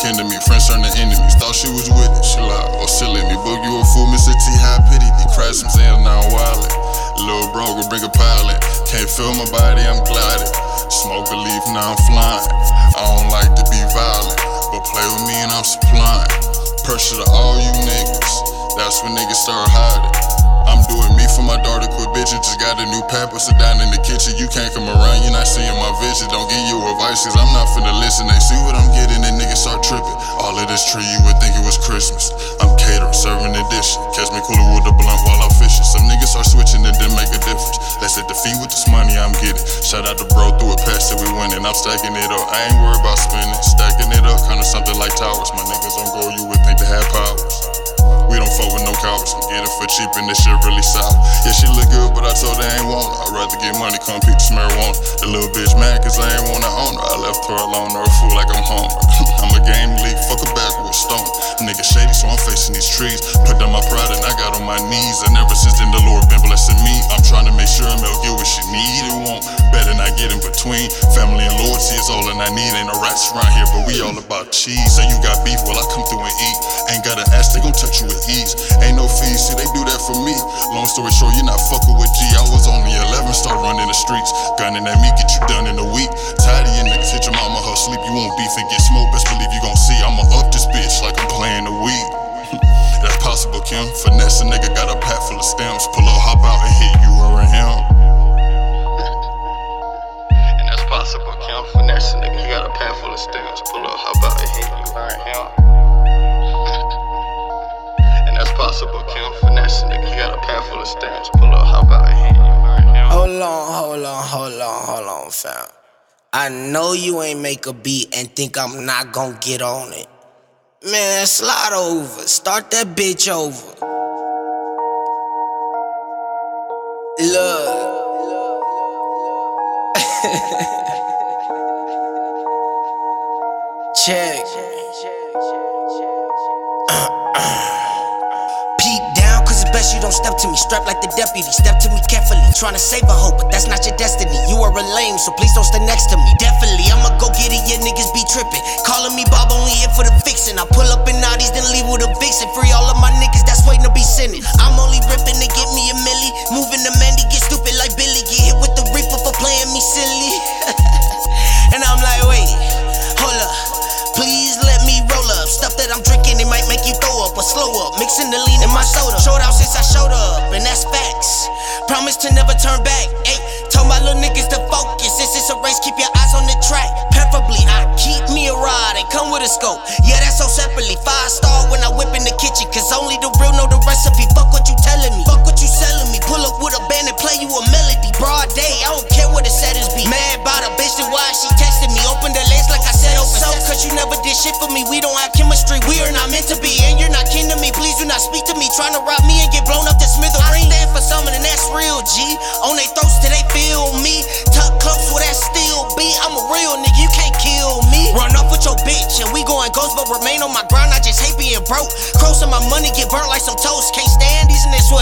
Kin to me, friends turn to enemies. Thought she was with it, she lied, oh silly me. Book you a fool, Mr. T, how I pity thee. Cry some Zans, now I'm wildin'. Lil' bro, go bring a pile in. Can't feel my body, I'm gliding. Smoke a leaf, now I'm flying. I don't like to be violent, but play with me and I'm supplying. Pressure to all you niggas, that's when niggas start hiding. I'm doing me for my daughter, quit bitchin'. Just got a new pamper, sit down in the kitchen. You can't come around, you're not seeing my vision. Don't give you advice, cause I'm not finna listen. They see what I'm getting, and niggas start tripping. All of this tree, you would think it was Christmas. I'm catering, serving the dish. Catch me cooler with the blunt while I'm fishing. Some niggas are switching, it didn't make a difference. Let's hit the feet with this money I'm getting. Shout out to bro, through a pass that we winning. I'm stacking it up, I ain't worried about spinning. Stacking it up, kinda something like towers. My niggas on go, you would think they had powers. We don't fuck with no cowards, I'm getting for cheap and this shit really sour. Yeah, she look good, but I told her I ain't want her. I'd rather get money, compete with marijuana. The little bitch mad cause I ain't wanna own her. I left her alone, or a fool like I'm home. I'm a game league, fuck her back with a stone. Nigga shady, so I'm facing these trees. Put down my pride and I got on my knees. And ever since then, the Lord been blessing me. I'm trying to make sure Mel get what she need and want. Better not get in between. Family and loyalty is all that I need. Ain't no rats around here, but we all about cheese. So you got beef, well I come through and eat. Ain't gotta ask, they gon' touch you with ease. Ain't no fees, see they do that for me. Long story short, you're not fucking with G. I was only 11, start running the streets. Gunning at me, get you done in a week. Tired of your niggas, hit your mama her sleep. You won't beef and get smoked, best believe you gon' see. I'ma up this bitch like I'm playing the weed. That's possible, Kim. Finesse a nigga, got a pack full of stems. Pull up, hop out and hit you or him. And that's possible, Kim. Finesse a nigga, got a pack full of stems. Pull up, hop out and hit you or him. Possible, Kim, finesse, nigga, got a pack full of stems. Pull up, hop out and hit you right now. Hold on, fam. I know you ain't make a beat and think I'm not gonna get on it. Man, slide over, start that bitch over. Look. Check. Best you don't step to me, strapped like the deputy. Step to me carefully, tryna save a hoe, but that's not your destiny. You are a lame, so please don't stand next to me. Definitely, I'ma go get it, yeah, niggas be trippin'. Calling me Bob, only here for the fixin'. I pull up in Audis, then leave with a vixen. Free all of my niggas, that's waiting to be sendin'. I'm only rippin' to get me a milli. Movin' to Mandy, get stupid like Billy. Get hit with the reaper for playin' me silly. And I'm like, wait, hold up, please let me roll up. Stuff that I'm drinkin', it might make you throw up or slow up. Mixin' the lean in my soda. Showed out since I showed up, and that's facts. Promise to never turn back. Ayy, told my little niggas to focus. Since it's a race, keep your eyes on the track. Preferably, I keep me a rod and come with a scope. Yeah, that's so separately. 5-star when I whip in the kitchen, cause only the real know the recipe. Fuck what you telling me, fuck what you selling me. Pull up with a band and play you a melody. Broad day, I don't care what the settings be. Mad by the bitch, then why she texting me? Open the legs like I said, open so, cause you never did shit for me. We don't have chemistry, we are not meant to be. And you're not kin to me, please do not speak to me. Trying to rob me and get blown up to smithereens. I stand for something and that's real, G. On they throats till they feel me. Tuck close where that still be. I'm a real nigga, you can't kill me. Run up with your bitch and we going ghost, but remain on my grind. I just hate being broke. Crossing my money, get burnt like some toast. Can't stand these and this.